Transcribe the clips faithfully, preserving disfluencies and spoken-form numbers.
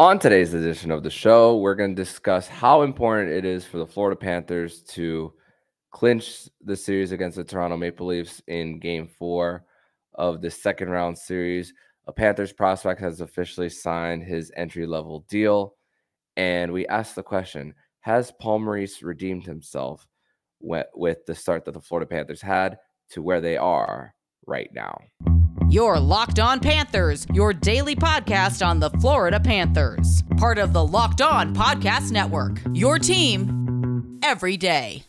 On today's edition of the show, we're going to discuss how important it is for the Florida Panthers to clinch the series against the Toronto Maple Leafs in Game four of the second round series. A Panthers prospect has officially signed his entry-level deal, and we asked the question, has Paul Maurice redeemed himself with the start that the Florida Panthers had to where they are right now? Your Locked On Panthers, your daily podcast on the Florida Panthers. Part of the Locked On Podcast Network, your team every day.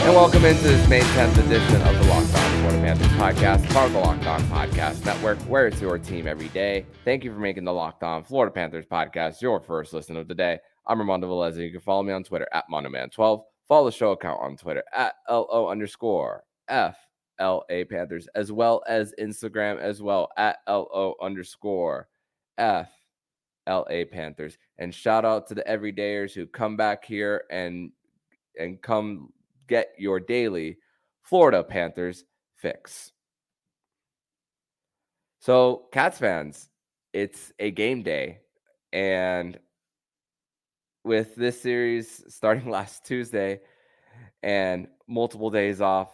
And welcome into this May tenth edition of the Locked On Florida Panthers Podcast, part of the Locked On Podcast Network, where it's your team every day. Thank you for making the Locked On Florida Panthers Podcast your first listen of the day. I'm Armando Velez. You can follow me on Twitter at Monoman twelve. Follow the show account on Twitter at L O underscore F L A Panthers, as well as Instagram as well at L O underscore F L A Panthers. And shout out to the everydayers who come back here and and come get your daily Florida Panthers fix. So, Cats fans, it's a game day. And with this series starting last Tuesday and multiple days off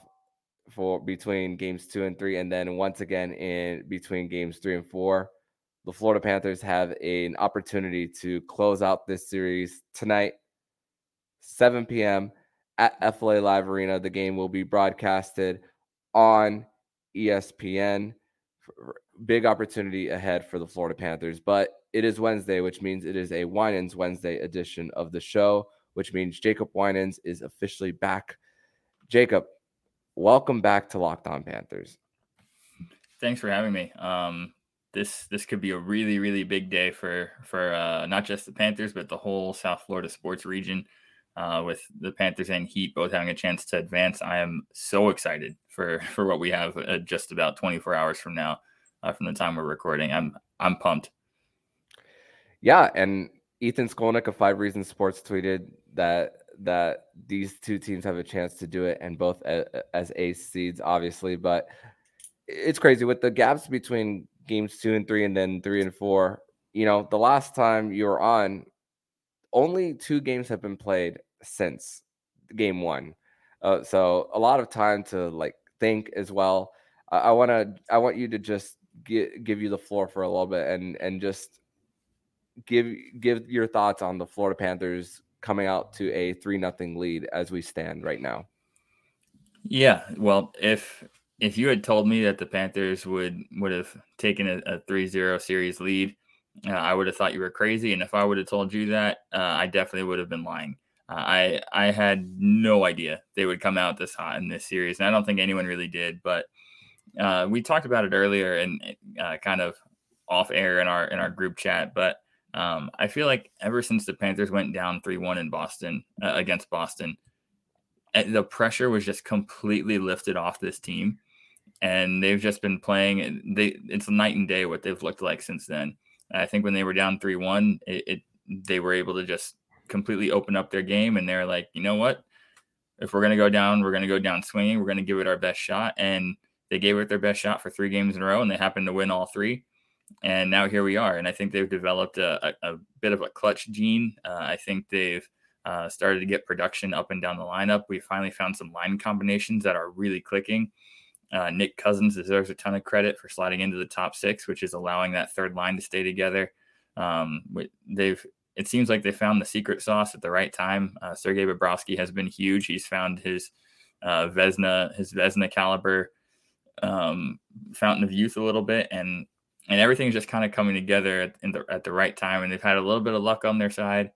for between games two and three, and then once again in between games three and four, the Florida Panthers have an opportunity to close out this series tonight, seven p.m., at F L A Live Arena. The game will be broadcasted on E S P N. Big opportunity ahead for the Florida Panthers, but it is Wednesday, which means it is a Winans Wednesday edition of the show, which means Jacob Winans is officially back. Jacob, welcome back to Locked On Panthers. Thanks for having me. Um, this this could be a really, really big day for, for uh, not just the Panthers, but the whole South Florida sports region. Uh, with the Panthers and Heat both having a chance to advance, I am so excited for, for what we have uh, just about twenty-four hours from now, uh, from the time we're recording. I'm I'm pumped. Yeah, and Ethan Skolnick of Five Reasons Sports tweeted that that these two teams have a chance to do it, and both as, as ace seeds, obviously. But it's crazy with the gaps between games two and three, and then three and four. You know, the last time you were on, only two games have been played since game one. Uh, so a lot of time to like think as well. Uh, I want to, I want you to just give, give you the floor for a little bit and, and just give, give your thoughts on the Florida Panthers coming out to a three nothing lead as we stand right now. Yeah. Well, if, if you had told me that the Panthers would, would have taken a, a three zero series lead, Uh, I would have thought you were crazy. And if I would have told you that, uh, I definitely would have been lying. Uh, I I had no idea they would come out this hot in this series. And I don't think anyone really did. But uh, we talked about it earlier and uh, kind of off air in our in our group chat. But um, I feel like ever since the Panthers went down three one in Boston uh, against Boston, the pressure was just completely lifted off this team. And they've just been playing. They It's night and day what they've looked like since then. I think when they were down three one, it, it they were able to just completely open up their game, and they're like, you know what? If we're going to go down, we're going to go down swinging. We're going to give it our best shot. And they gave it their best shot for three games in a row, and they happened to win all three. And now here we are. And I think they've developed a, a, a bit of a clutch gene. Uh, I think they've uh, started to get production up and down the lineup. We finally found some line combinations that are really clicking. Uh, Nick Cousins deserves a ton of credit for sliding into the top six, which is allowing that third line to stay together. Um, they've it seems like they found the secret sauce at the right time. Uh, Sergei Bobrovsky has been huge. He's found his uh, Vezina his Vezina caliber um, fountain of youth a little bit, and and everything's just kind of coming together at, in the, at the right time. And they've had a little bit of luck on their side,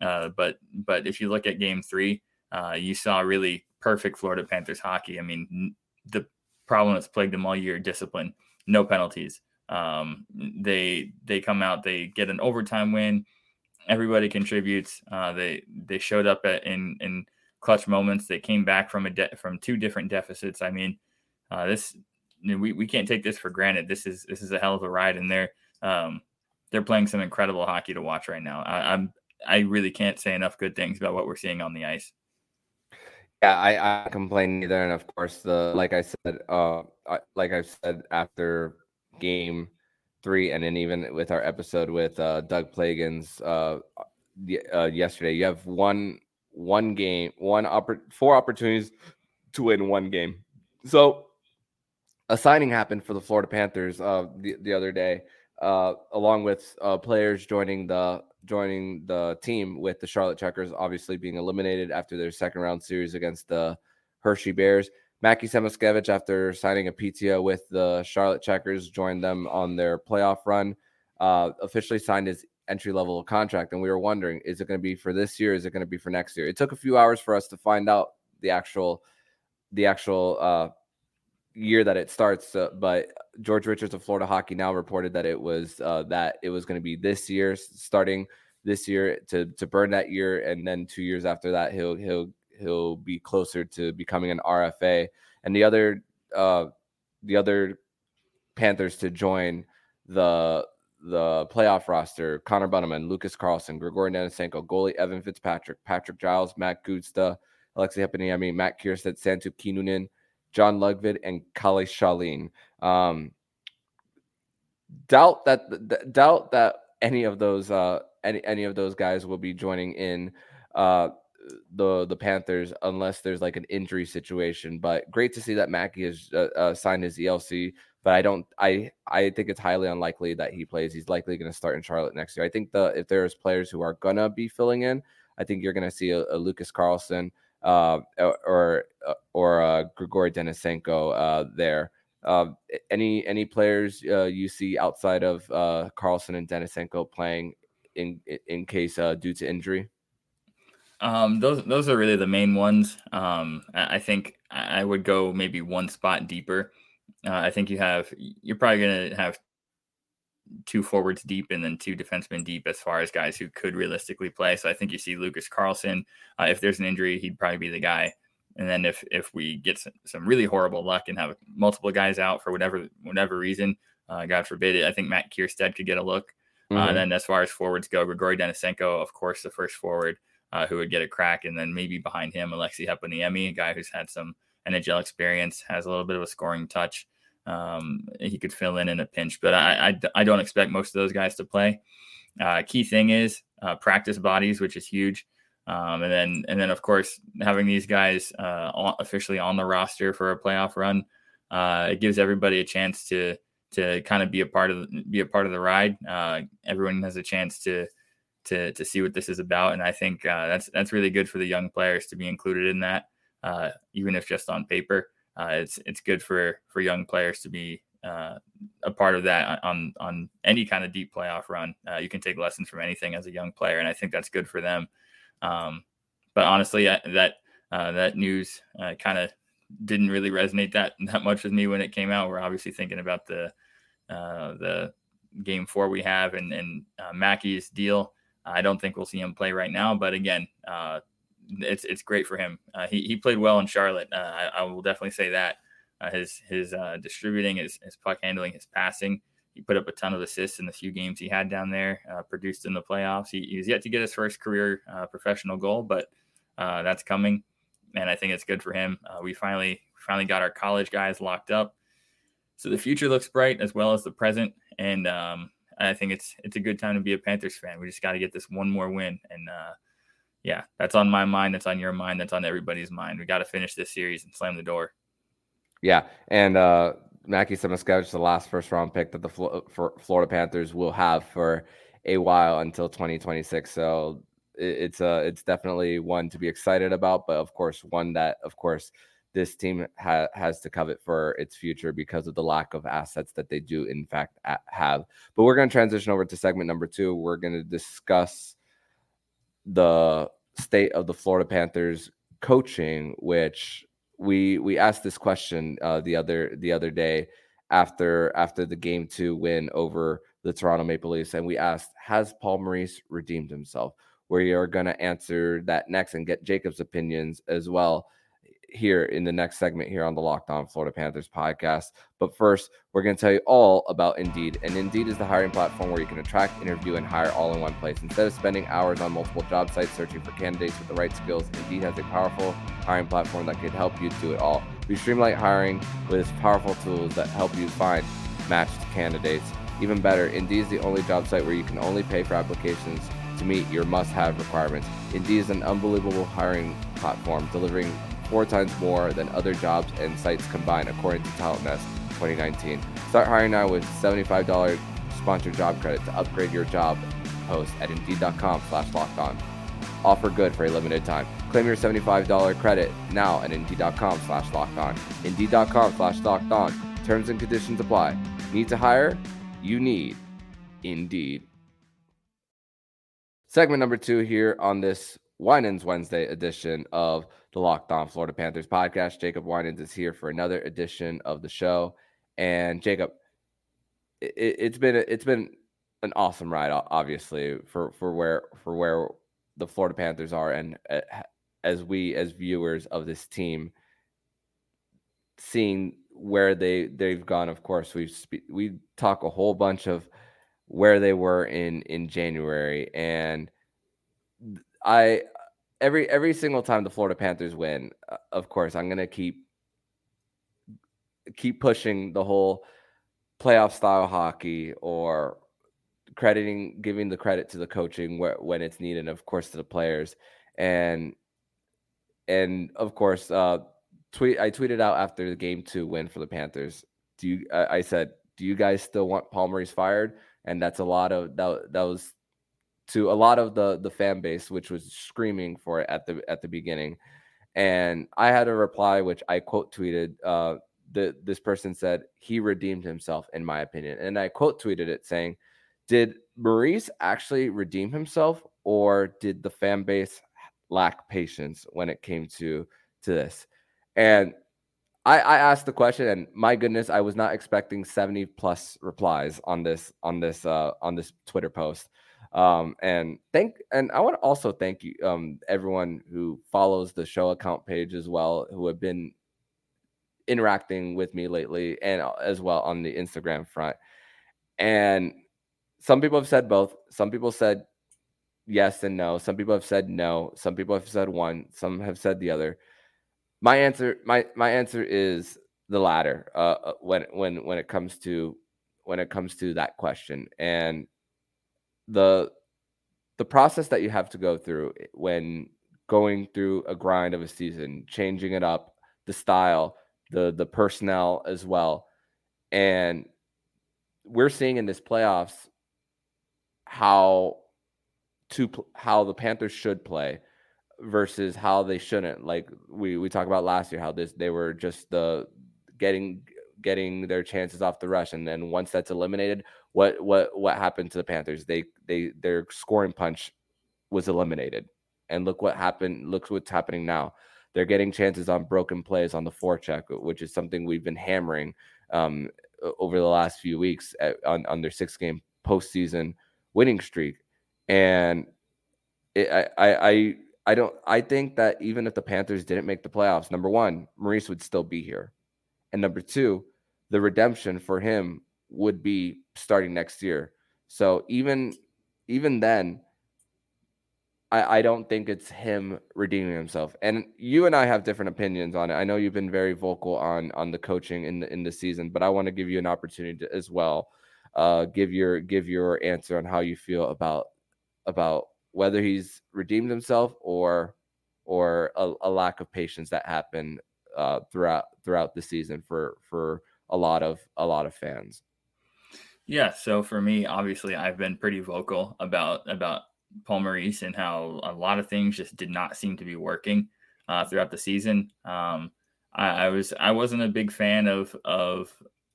uh, but but if you look at Game Three, uh, you saw really perfect Florida Panthers hockey. I mean the problem that's plagued them all year, discipline, no penalties. Um, they they come out, they get an overtime win. Everybody contributes. Uh, they they showed up at, in in clutch moments. They came back from a de- from two different deficits. I mean, uh, this we, we can't take this for granted. This is this is a hell of a ride, and they're um, they're playing some incredible hockey to watch right now. I, I'm I really can't say enough good things about what we're seeing on the ice. Yeah, I, I complained either, and of course, the like I said, uh, like I said after game three, and then even with our episode with uh, Doug Plagans uh, uh, yesterday, you have one one game, one oppor- four opportunities to win one game. So a signing happened for the Florida Panthers uh, the the other day, uh, along with uh, players joining the. joining the team, with the Charlotte Checkers obviously being eliminated after their second round series against the Hershey Bears. Mackie Samoskevich, after signing a P T O with the Charlotte Checkers, joined them on their playoff run, uh, officially signed his entry-level contract. And we were wondering, is it going to be for this year? Is it going to be for next year? It took a few hours for us to find out the actual the actual uh, year that it starts. Uh, but George Richards of Florida Hockey Now reported that it was uh, that it was going to be this year, starting this year to to burn that year, and then two years after that he'll he'll he'll be closer to becoming an R F A. And the other uh, the other Panthers to join the the playoff roster: Connor Bunneman, Lucas Carlson, Grigory Denisenko, goalie Evan Fitzpatrick, Patrick Giles, Matt Gusta, Alexei Heponiemi, Matt Kiersted, Santtu Kinnunen, John Lugvid, and Calle Sjalin. Um, doubt that th- doubt that any of those uh, any any of those guys will be joining in uh, the the Panthers unless there's like an injury situation. But great to see that Mackie has uh, uh, signed his E L C. But I don't I I think it's highly unlikely that he plays. He's likely going to start in Charlotte next year. I think the if there's players who are gonna be filling in, I think you're going to see a, a Lucas Carlson uh, or or uh, Grigory Denisenko uh, there. Uh, any any players uh, you see outside of uh, Carlson and Denisenko playing in in case uh, due to injury? Um, those those are really the main ones. Um, I think I would go maybe one spot deeper. Uh, I think you have you're probably going to have two forwards deep and then two defensemen deep as far as guys who could realistically play. So I think you see Lucas Carlson. Uh, if there's an injury, he'd probably be the guy. And then if if we get some, some really horrible luck and have multiple guys out for whatever whatever reason, uh, God forbid it, I think Matt Kiersted could get a look. Mm-hmm. Uh, and then as far as forwards go, Grigory Denisenko, of course, the first forward uh, who would get a crack. And then maybe behind him, Alexei Heponiemi, a guy who's had some N H L experience, has a little bit of a scoring touch. Um, he could fill in in a pinch. But I, I, I don't expect most of those guys to play. Uh, key thing is uh, practice bodies, which is huge. Um, and then, and then, of course, having these guys uh, officially on the roster for a playoff run, uh, it gives everybody a chance to to kind of be a part of be a part of the ride. Uh, everyone has a chance to to to see what this is about, and I think uh, that's that's really good for the young players to be included in that, uh, even if just on paper. Uh, it's it's good for for young players to be uh, a part of that on on any kind of deep playoff run. Uh, you can take lessons from anything as a young player, and I think that's good for them. Um, but honestly, I, that, uh, that news, uh, kind of didn't really resonate that, that much with me when it came out. We're obviously thinking about the, uh, the game four we have and, and, uh, Mackey's deal. I don't think we'll see him play right now, but again, uh, it's, it's great for him. Uh, he, he played well in Charlotte. Uh, I, I will definitely say that, uh, his, his, uh, distributing, his, his puck handling, his passing. He put up a ton of assists in the few games he had down there, uh, produced in the playoffs. He, he's yet to get his first career uh, professional goal, but uh, that's coming, and I think it's good for him. Uh, we finally finally got our college guys locked up, so the future looks bright as well as the present, and um, I think it's it's a good time to be a Panthers fan. We just got to get this one more win, and uh, yeah, that's on my mind, that's on your mind, that's on everybody's mind. We got to finish this series and slam the door. Yeah, and uh Mackie Samoskevich, the last first-round pick that the Florida Panthers will have for a while until twenty twenty-six. So it's uh, it's definitely one to be excited about, but of course, one that, of course, this team ha- has to covet for its future because of the lack of assets that they do, in fact, a- have. But we're going to transition over to segment number two. We're going to discuss the state of the Florida Panthers coaching, which... We we asked this question uh, the other the other day after after the game two win over the Toronto Maple Leafs, and we asked, has Paul Maurice redeemed himself? We are going to answer that next and get Jacob's opinions as well here in the next segment here on the Locked On Florida Panthers podcast. But first, we're going to tell you all about Indeed. And Indeed is the hiring platform where you can attract, interview, and hire all in one place. Instead of spending hours on multiple job sites searching for candidates with the right skills, Indeed has a powerful hiring platform that could help you do it all. We streamline hiring with its powerful tools that help you find matched candidates. Even better, Indeed is the only job site where you can only pay for applications to meet your must-have requirements. Indeed is an unbelievable hiring platform, delivering four times more than other jobs and sites combined, according to TalentNest twenty nineteen. Start hiring now with seventy-five dollars sponsored job credit to upgrade your job post at Indeed.com slash locked on. Offer good for a limited time. Claim your seventy-five dollars credit now at Indeed.com slash locked on. Indeed.com slash locked on. Terms and conditions apply. Need to hire? You need Indeed. Segment number two here on this Winans Wednesday edition of the Locked On Florida Panthers podcast. Jacob Winans is here for another edition of the show. And Jacob, it, it's been it's been an awesome ride, obviously, for, for where for where the Florida Panthers are, and as we as viewers of this team, seeing where they they've gone. Of course, we spe- we talk a whole bunch of where they were in in January, and I every every single time the Florida Panthers win, of course, I'm gonna keep keep pushing the whole playoff style hockey, or crediting giving the credit to the coaching wh- when it's needed, and of course to the players, and and of course. Uh, Tweet! I tweeted out after the game two win for the Panthers. Do you? I said, do you guys still want Paul Maurice fired? And that's a lot of that. That was to a lot of the the fan base, which was screaming for it at the at the beginning. And I had a reply, which I quote tweeted. Uh, the this person said he redeemed himself, in my opinion. And I quote tweeted it saying, "Did Maurice actually redeem himself, or did the fan base lack patience when it came to to this?" And I, I asked the question, and my goodness, I was not expecting seventy plus replies on this on this uh, on this Twitter post. Um, and thank and I want to also thank you, um, everyone who follows the show account page as well, who have been interacting with me lately, and as well on the Instagram front. And some people have said both. Some people said yes and no. Some people have said no. Some people have said one. Some have said the other. My answer, my, my answer is the latter. Uh, when when when it comes to when it comes to that question, and the the process that you have to go through when going through a grind of a season, changing it up, the style, the the personnel as well, and we're seeing in this playoffs how to how the Panthers should play versus how they shouldn't. Like we we talked about last year, how this they were just the getting getting their chances off the rush, and then once that's eliminated, what what what happened to the Panthers? They they their scoring punch was eliminated, and look what happened. Look what's happening now. They're getting chances on broken plays on the forecheck, which is something we've been hammering um, over the last few weeks at, on on their six game postseason winning streak, and it, I I. I I don't. I think that even if the Panthers didn't make the playoffs, number one, Maurice would still be here, and number two, the redemption for him would be starting next year. So even even then, I, I don't think it's him redeeming himself. And you and I have different opinions on it. I know you've been very vocal on on the coaching in the in the season, but I want to give you an opportunity to, as well. Uh, give your give your answer on how you feel about about. Whether he's redeemed himself or or a, a lack of patience that happened uh, throughout throughout the season for for a lot of a lot of fans. Yeah, so for me, obviously, I've been pretty vocal about about Paul Maurice and how a lot of things just did not seem to be working uh, throughout the season. Um, I, I was I wasn't a big fan of of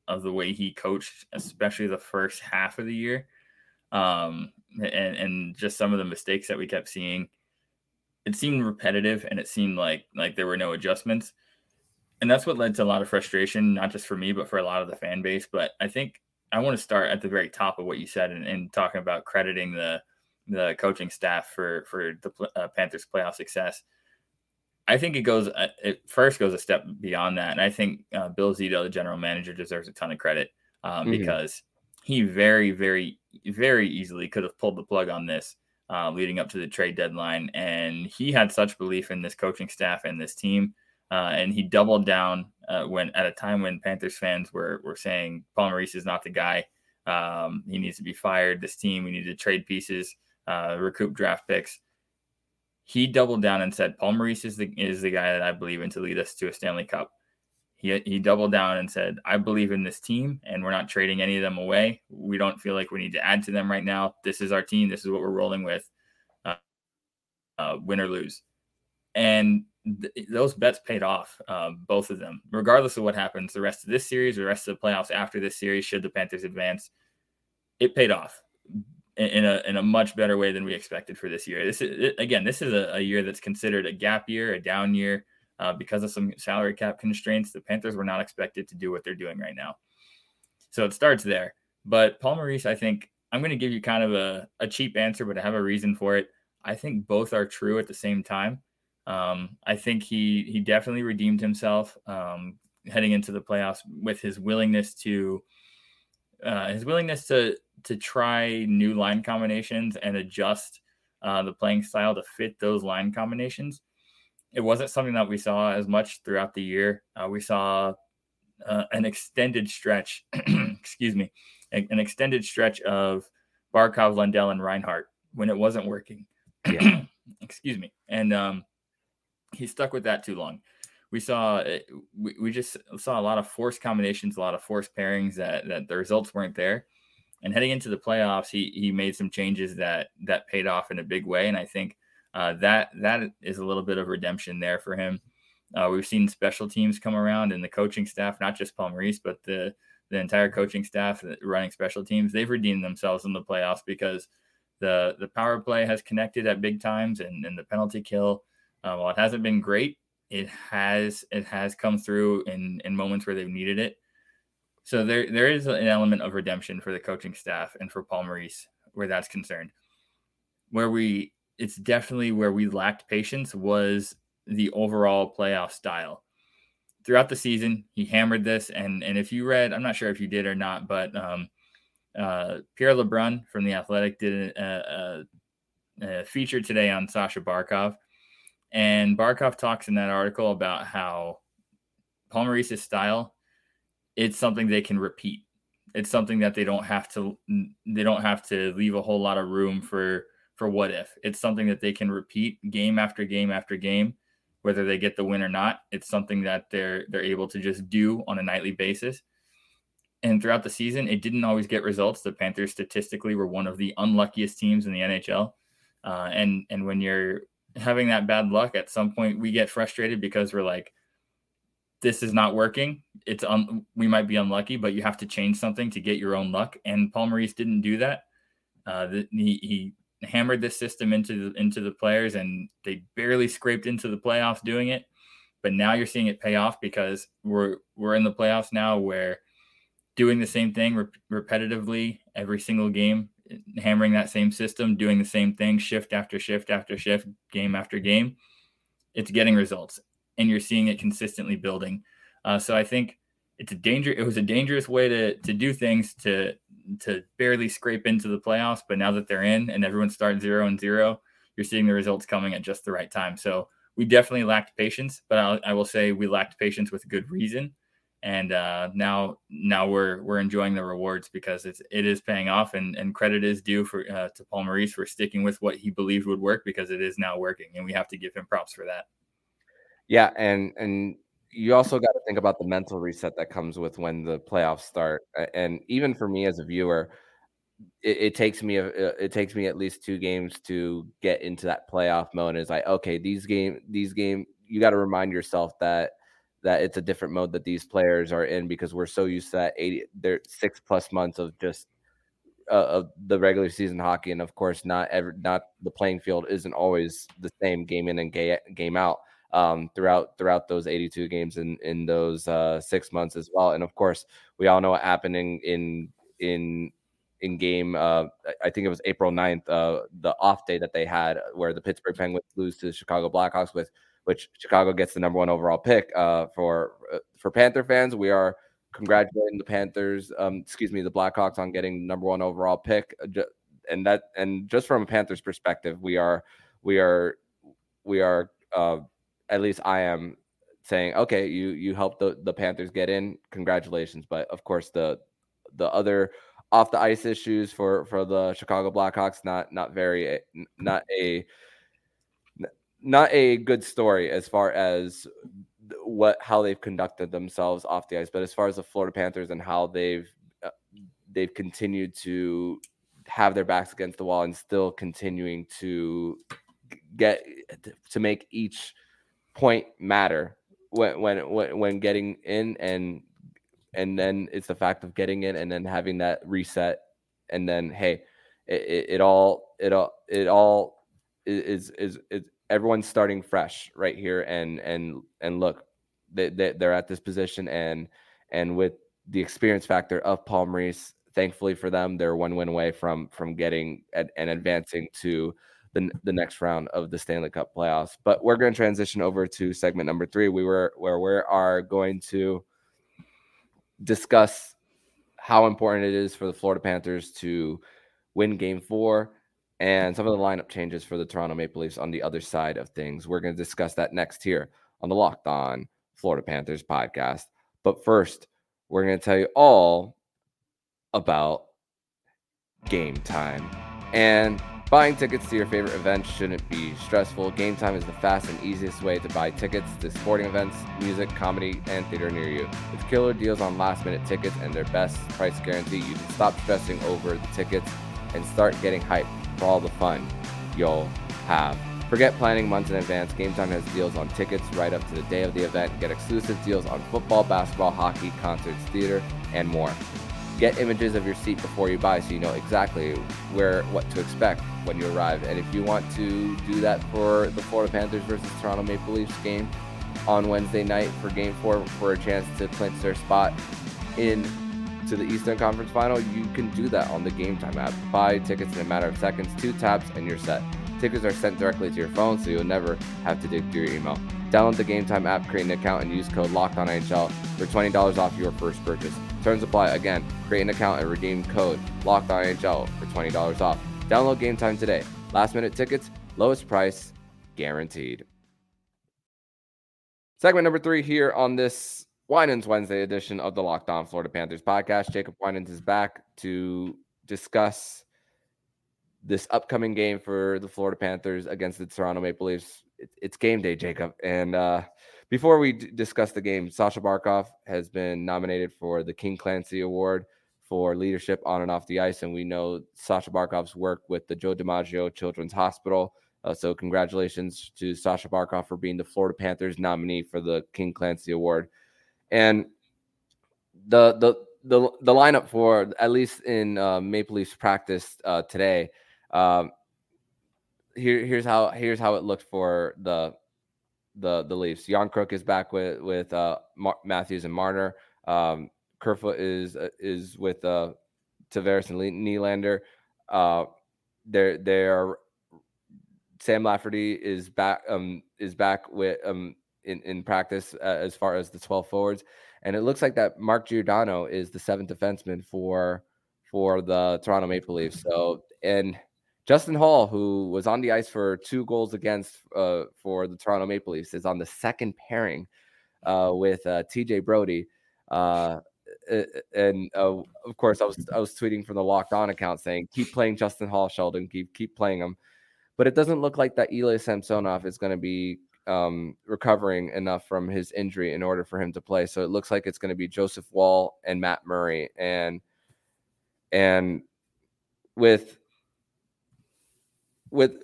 of the way he coached, especially the first half of the year. Um, and, and just some of the mistakes that we kept seeing, it seemed repetitive, and it seemed like, like there were no adjustments. And that's what led to a lot of frustration, not just for me, but for a lot of the fan base. But I think I want to start at the very top of what you said and, and talking about crediting the, the coaching staff for, for the uh, Panthers playoff success. I think it goes, uh, it first goes a step beyond that. And I think uh, Bill Zito, the general manager, deserves a ton of credit um, mm-hmm. because he very, very, very easily could have pulled the plug on this uh, leading up to the trade deadline. And he had such belief in this coaching staff and this team. Uh, and he doubled down uh, when at a time when Panthers fans were were saying Paul Maurice is not the guy. Um, he needs to be fired. This team, we need to trade pieces, uh, recoup draft picks. He doubled down and said, Paul Maurice is the, is the guy that I believe in to lead us to a Stanley Cup. He he doubled down and said, I believe in this team and we're not trading any of them away. We don't feel like we need to add to them right now. This is our team. This is what we're rolling with. Uh, uh, win or lose. And th- those bets paid off, uh, both of them, regardless of what happens the rest of this series, the rest of the playoffs after this series, should the Panthers advance. It paid off in, in a in a much better way than we expected for this year. This is, it, again, this is a, a year that's considered a gap year, a down year. Uh, because of some salary cap constraints, the Panthers were not expected to do what they're doing right now. So it starts there. But Paul Maurice, I think I'm going to give you kind of a, a cheap answer, but I have a reason for it. I think both are true at the same time. Um, I think he he definitely redeemed himself um, heading into the playoffs with his willingness to uh, his willingness to to try new line combinations and adjust uh, the playing style to fit those line combinations. It wasn't something that we saw as much throughout the year. Uh, we saw uh, an extended stretch, excuse me, an extended stretch of Barkov, Lundell, and Reinhardt when it wasn't working. Yeah. Excuse me. And um, he stuck with that too long. We saw, we, we just saw a lot of forced combinations, a lot of forced pairings that, that the results weren't there. And heading into the playoffs, he he made some changes that that paid off in a big way. And I think Uh, that that is a little bit of redemption there for him. Uh, we've seen special teams come around and the coaching staff, not just Paul Maurice, but the the entire coaching staff running special teams. They've redeemed themselves in the playoffs because the the power play has connected at big times, and, and the penalty kill, uh, while it hasn't been great, it has it has come through in, in moments where they've needed it. So there there is an element of redemption for the coaching staff and for Paul Maurice where that's concerned. Where we It's definitely where we lacked patience was the overall playoff style. Throughout the season, he hammered this. And, and if you read, I'm not sure if you did or not, but um, uh, Pierre Lebrun from The Athletic did a, a, a feature today on Sasha Barkov. And Barkov talks in that article about how Paul Maurice's style, it's something they can repeat. It's something that they don't have to, they don't have to leave a whole lot of room for, for what if. It's something that they can repeat game after game after game, whether they get the win or not. It's something that they're they're able to just do on a nightly basis. And throughout the season, it didn't always get results. The Panthers statistically were one of the unluckiest teams in the N H L. Uh, and and when you're having that bad luck, at some point we get frustrated because we're like, this is not working. It's un- we might be unlucky, but you have to change something to get your own luck. And Paul Maurice didn't do that. Uh, the, he he. hammered this system into the, into the players, and they barely scraped into the playoffs doing it. But now you're seeing it pay off because we're, we're in the playoffs now where doing the same thing rep- repetitively every single game, hammering that same system, doing the same thing, shift after shift after shift, game after game, it's getting results, and you're seeing it consistently building. Uh, so I think it's a danger. It was a dangerous way to, to do things to, to barely scrape into the playoffs, but now that they're in and everyone starts zero and zero, you're seeing the results coming at just the right time. So we definitely lacked patience, but I'll, I will say we lacked patience with good reason. And uh, now, now we're, we're enjoying the rewards because it's, it is paying off, and, and credit is due for uh, to Paul Maurice for sticking with what he believed would work, because it is now working, and we have to give him props for that. Yeah. And, and, you also got to think about the mental reset that comes with when the playoffs start. And even for me as a viewer, it, it takes me, it takes me at least two games to get into that playoff mode. It's like, okay, these game, these game, you got to remind yourself that, that it's a different mode that these players are in, because we're so used to that eighty, they're six plus months of just uh, of the regular season hockey. And of course not every, not the playing field isn't always the same game in and game out. Um, throughout throughout those eighty-two games in in those uh, six months as well, and of course we all know what happened in in in, in game. Uh, I think it was April ninth, uh, the off day that they had, where the Pittsburgh Penguins lose to the Chicago Blackhawks, with which Chicago gets the number one overall pick. Uh, for for Panther fans, we are congratulating the Panthers, um, excuse me, the Blackhawks on getting number one overall pick. and that, and just from a Panthers perspective, we are, we are, we are, uh, at least I am saying, okay, you, you helped the, the Panthers get in, congratulations. But of course the, the other off the ice issues for, for the Chicago Blackhawks, not, not very, not a, not a good story as far as what, how they've conducted themselves off the ice, but as far as the Florida Panthers and how they've, uh, they've continued to have their backs against the wall and still continuing to get to make each point matter when, when, when getting in, and, and then it's the fact of getting in and then having that reset. And then, hey, it, it, it all, it all, it all is, is, is everyone's starting fresh right here. And, and, and look, they, they, they're at this position, and, and with the experience factor of Paul Maurice, thankfully for them, they're one win away from, from getting at, and advancing to the, the next round of the Stanley Cup playoffs. But we're going to transition over to segment number three. We were, where we are going to discuss how important it is for the Florida Panthers to win game four, and some of the lineup changes for the Toronto Maple Leafs on the other side of things. We're going to discuss that next here on the Locked On Florida Panthers podcast. But first, we're going to tell you all about Game Time. And buying tickets to your favorite events shouldn't be stressful. Game Time is the fast and easiest way to buy tickets to sporting events, music, comedy, and theater near you. With killer deals on last-minute tickets and their best price guarantee, you can stop stressing over the tickets and start getting hyped for all the fun you'll have. Forget planning months in advance. GameTime has deals on tickets right up to the day of the event. Get exclusive deals on football, basketball, hockey, concerts, theater, and more. Get images of your seat before you buy so you know exactly where, what to expect when you arrive. And if you want to do that for the Florida Panthers versus Toronto Maple Leafs game on Wednesday night for Game four for a chance to clinch their spot in to the Eastern Conference Final, you can do that on the GameTime app. Buy tickets in a matter of seconds, two taps, and you're set. Tickets are sent directly to your phone, so you'll never have to dig through your email. Download the GameTime app, create an account, and use code LOCKEDONNHL for twenty dollars off your first purchase. Terms apply. Again, create an account and redeem code LOCKEDONNHL for twenty dollars off. Download GameTime today. Last-minute tickets, lowest price, guaranteed. Segment number three here on this Winans Wednesday edition of the Locked On Florida Panthers podcast. Jacob Winans is back to discuss this upcoming game for the Florida Panthers against the Toronto Maple Leafs. It's game day, Jacob. And uh, before we d- discuss the game, Sasha Barkov has been nominated for the King Clancy Award for leadership on and off the ice. And we know Sasha Barkov's work with the Joe DiMaggio Children's Hospital. Uh, so congratulations to Sasha Barkov for being the Florida Panthers nominee for the King Clancy Award. And the, the the the lineup for, at least in uh, Maple Leafs practice uh, today, um, here here's how here's how it looked for the the the Leafs. Jan Kruk is back with with uh, Mar- Matthews and Marner. Um, Kerfoot is uh, is with uh, Tavares and Nylander. Uh, they're they are Sam Lafferty is back um, is back with. Um, in, in practice uh, as far as the twelve forwards. And it looks like that Mark Giordano is the seventh defenseman for, for the Toronto Maple Leafs. So, and Justin Holl, who was on the ice for two goals against uh, for the Toronto Maple Leafs, is on the second pairing uh, with uh, T J Brody. Uh, and uh, of course I was, I was tweeting from the Locked On account saying, keep playing Justin Holl, Sheldon, keep, keep playing him. But it doesn't look like that Ilya Samsonov is going to be um recovering enough from his injury in order for him to play. So it looks like it's going to be Joseph Woll and Matt Murray. And and with with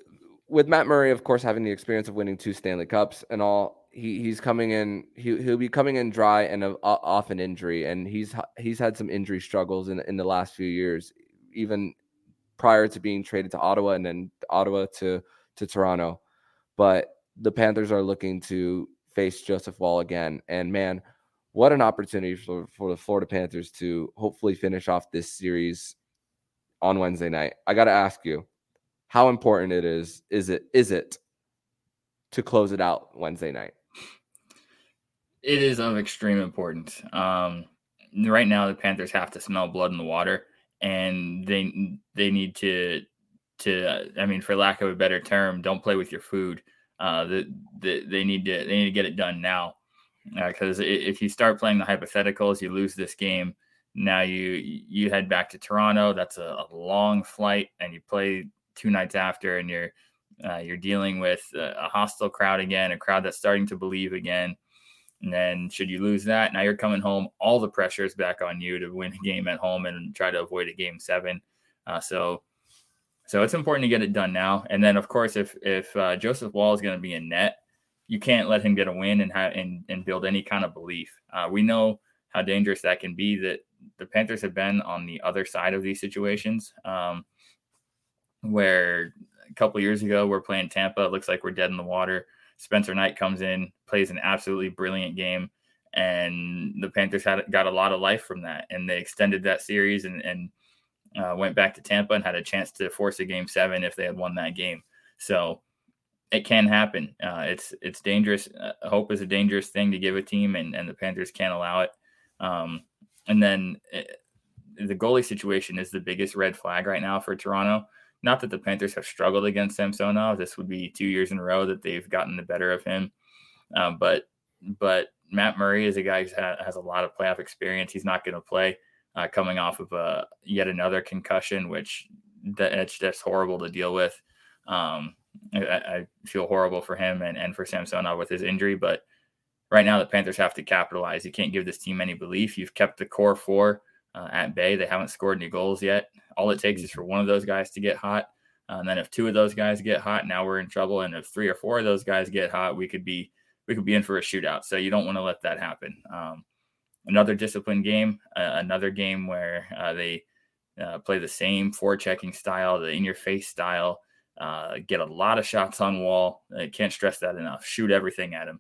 with Matt Murray, of course, having the experience of winning two Stanley Cups and all, he he's coming in he he'll be coming in dry and uh, off an injury, and he's he's had some injury struggles in in the last few years, even prior to being traded to Ottawa and then Ottawa to to Toronto. But the Panthers are looking to face Joseph Woll again. And, man, what an opportunity for, for the Florida Panthers to hopefully finish off this series on Wednesday night. I got to ask you, how important it is, is it, is it to close it out Wednesday night? It is of extreme importance. Um, right now, the Panthers have to smell blood in the water, and they they need to to, I mean, for lack of a better term, don't play with your food. Uh, the, the, they need to they need to get it done now, because uh, if you start playing the hypotheticals, you lose this game. Now you you head back to Toronto. That's a, a long flight, and you play two nights after, and you're uh, you're dealing with a, a hostile crowd again, a crowd that's starting to believe again. And then should you lose that, now you're coming home. All the pressure is back on you to win a game at home and try to avoid a game seven. Uh, so. So it's important to get it done now. And then, of course, if if uh, Joseph Woll is going to be in net, you can't let him get a win and ha- and, and build any kind of belief. Uh, we know how dangerous that can be, that the Panthers have been on the other side of these situations, um, where a couple years ago we're playing Tampa. It looks like we're dead in the water. Spencer Knight comes in, plays an absolutely brilliant game, and the Panthers had got a lot of life from that, and they extended that series and and Uh, went back to Tampa and had a chance to force a game seven if they had won that game. So it can happen. Uh, it's it's dangerous. Uh, hope is a dangerous thing to give a team, and, and the Panthers can't allow it. Um, and then it, the goalie situation is the biggest red flag right now for Toronto. Not that the Panthers have struggled against Samsonov. This would be two years in a row that they've gotten the better of him. Uh, but but Matt Murray is a guy who ha- has a lot of playoff experience. He's not going to play. Uh, coming off of uh, yet another concussion, which th- that's just horrible to deal with. Um, I, I feel horrible for him and, and for Samsonov with his injury. But right now, the Panthers have to capitalize. You can't give this team any belief. You've kept the core four uh, at bay. They haven't scored any goals yet. All it takes is for one of those guys to get hot. Uh, and then if two of those guys get hot, now we're in trouble. And if three or four of those guys get hot, we could be we could be in for a shootout. So you don't want to let that happen. Um, Another disciplined game, uh, another game where uh, they uh, play the same forechecking style, the in-your-face style, uh, get a lot of shots on Woll. I can't stress that enough. Shoot everything at him.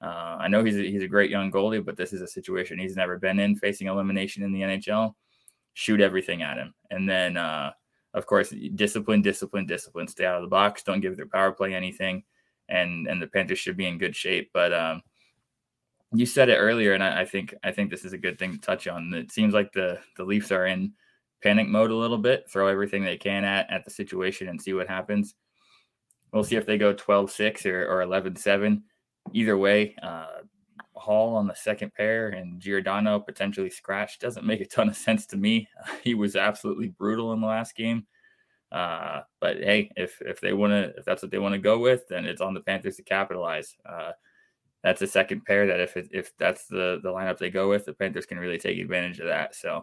Uh, I know he's a, he's a great young goalie, but this is a situation he's never been in, facing elimination in the N H L. Shoot everything at him. And then, uh, of course, discipline, discipline, discipline. Stay out of the box. Don't give their power play anything. And, and the Panthers should be in good shape. But um, – you said it earlier, and I, I think I think this is a good thing to touch on. It seems like the, the Leafs are in panic mode a little bit, throw everything they can at, at the situation and see what happens. We'll see if they go twelve six or, or eleven seven. Either way, uh, Holl on the second pair and Giordano potentially scratched doesn't make a ton of sense to me. He was absolutely brutal in the last game. Uh, but, hey, if, if they want to, if that's what they want to go with, then it's on the Panthers to capitalize. Uh, That's a second pair that if it, if that's the, the lineup they go with, the Panthers can really take advantage of that. So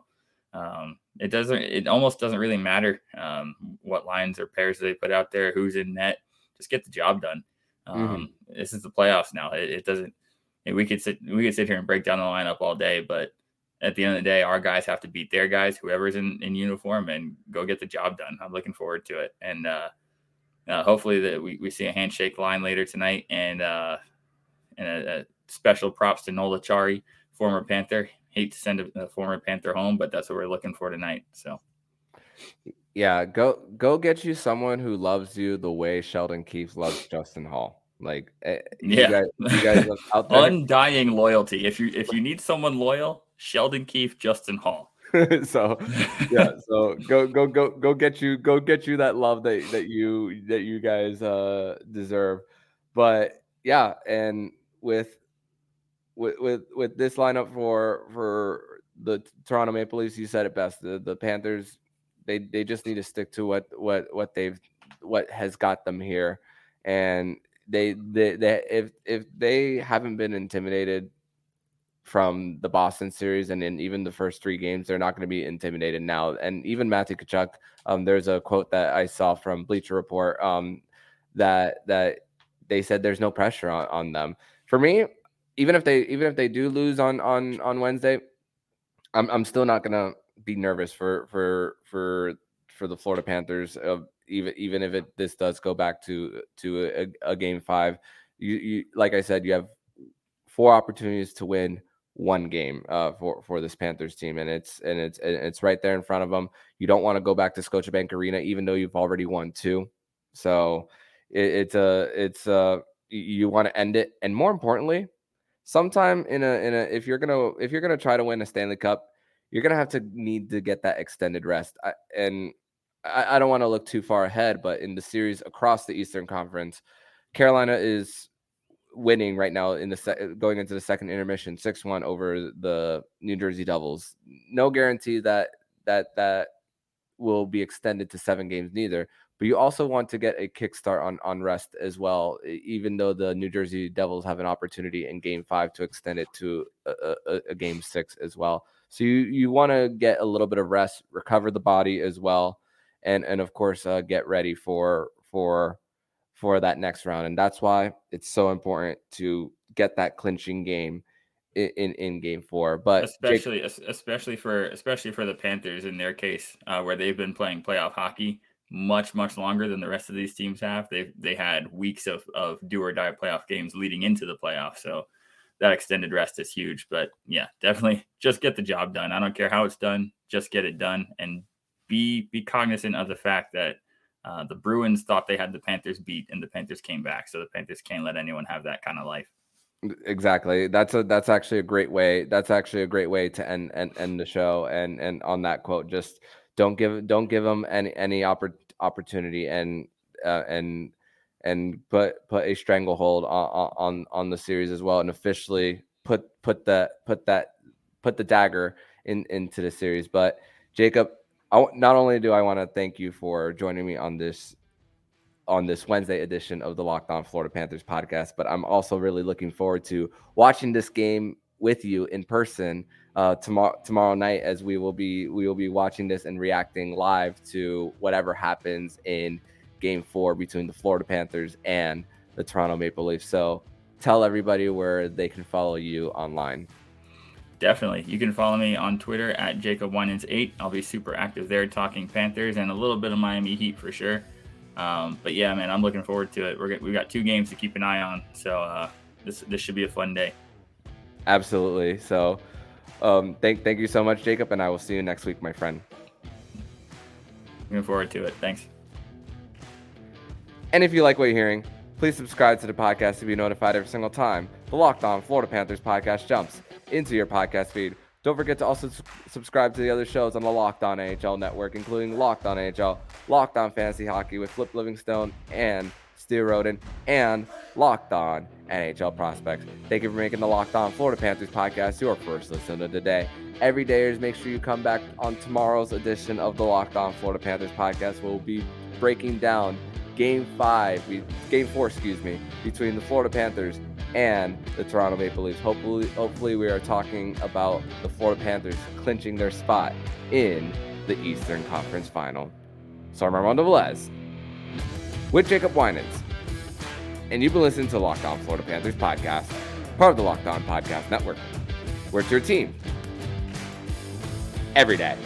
um, it doesn't it almost doesn't really matter um, what lines or pairs they put out there, who's in net. Just get the job done. Um, mm-hmm. This is the playoffs now. It, it doesn't. We could sit we could sit here and break down the lineup all day, but at the end of the day, our guys have to beat their guys, whoever's in, in uniform, and go get the job done. I'm looking forward to it, and uh, uh, hopefully that we, we see a handshake line later tonight, and. Uh, And a, a special props to Nola Chari, former Panther. Hate to send a, a former Panther home, but that's what we're looking for tonight. So, yeah, go go get you someone who loves you the way Sheldon Keefe loves Justin Holl. Like, you yeah, guys, you guys out there. Undying loyalty. If you if you need someone loyal, Sheldon Keefe, Justin Holl. so yeah, so go go go go get you go get you that love that that you that you guys uh, deserve. But yeah, and. With, with with with this lineup for for the Toronto Maple Leafs, you said it best. The, the Panthers, they, they just need to stick to what what what they've what has got them here, and they they, they if if they haven't been intimidated from the Boston series and in even the first three games, they're not going to be intimidated now. And even Matthew Tkachuk, um, there's a quote that I saw from Bleacher Report, um, that that they said there's no pressure on, on them. For me, even if they even if they do lose on on, on Wednesday, I'm I'm still not gonna be nervous for for for for the Florida Panthers. Uh, even even if it this does go back to to a, a game five, you, you like I said, you have four opportunities to win one game uh, for for this Panthers team, and it's and it's and it's right there in front of them. You don't want to go back to Scotiabank Arena, even though you've already won two. So it, it's a it's a you want to end it, and more importantly, sometime in a in a if you're gonna if you're gonna try to win a Stanley Cup, you're gonna have to need to get that extended rest. I, and I, I don't want to look too far ahead, but in the series across the Eastern Conference, Carolina is winning right now in the se- going into the second intermission six one over the New Jersey Devils. No guarantee that that that will be extended to seven games neither, but you also want to get a kickstart on, on rest as well, even though the New Jersey Devils have an opportunity in game five to extend it to a, a, a game six as well. So you, you want to get a little bit of rest, recover the body as well, and, and of course, uh, get ready for for for that next round. And that's why it's so important to get that clinching game in, in, in game four. But especially Jake, especially for especially for the Panthers in their case, uh, where they've been playing playoff hockey much, much longer than the rest of these teams have. They've they had weeks of, of do or die playoff games leading into the playoffs. So that extended rest is huge. But yeah, definitely just get the job done. I don't care how it's done. Just get it done and be be cognizant of the fact that Uh, the Bruins thought they had the Panthers beat, and the Panthers came back. So the Panthers can't let anyone have that kind of life. Exactly. That's a that's actually a great way. That's actually a great way to end end, end the show. And and on that quote, just don't give don't give them any any oppor- opportunity and uh, and and put put a stranglehold on, on on the series as well, and officially put put the put that put the dagger in into the series. But Jacob, I, not only do I want to thank you for joining me on this on this Wednesday edition of the Locked On Florida Panthers podcast, but I'm also really looking forward to watching this game with you in person uh, tomorrow tomorrow night, as we will be we will be watching this and reacting live to whatever happens in Game Four between the Florida Panthers and the Toronto Maple Leafs. So tell everybody where they can follow you online. Definitely. You can follow me on Twitter at Jacob Winans eight. I'll be super active there talking Panthers and a little bit of Miami Heat for sure. Um, but yeah, man, I'm looking forward to it. We're get, we've got two games to keep an eye on. So uh, this this should be a fun day. Absolutely. So um, thank, thank you so much, Jacob, and I will see you next week, my friend. Looking forward to it. Thanks. And if you like what you're hearing, please subscribe to the podcast to be notified every single time the Locked On Florida Panthers podcast jumps into your podcast feed. Don't forget to also subscribe to the other shows on the Locked On N H L network, including Locked On N H L, Locked On Fantasy Hockey with Flip Livingstone and Stu Roden, and Locked On N H L Prospects. Thank you for making the Locked On Florida Panthers podcast your first listen of the day. Every dayers, make sure you come back on tomorrow's edition of the Locked On Florida Panthers podcast. We'll be breaking down Game five, Game four, excuse me, between the Florida Panthers and the Toronto Maple Leafs. Hopefully, hopefully we are talking about the Florida Panthers clinching their spot in the Eastern Conference Final. So I'm Armando Velez with Jacob Winans, and you've been listening to Locked On Florida Panthers podcast, part of the Locked On Podcast Network, where it's your team every day.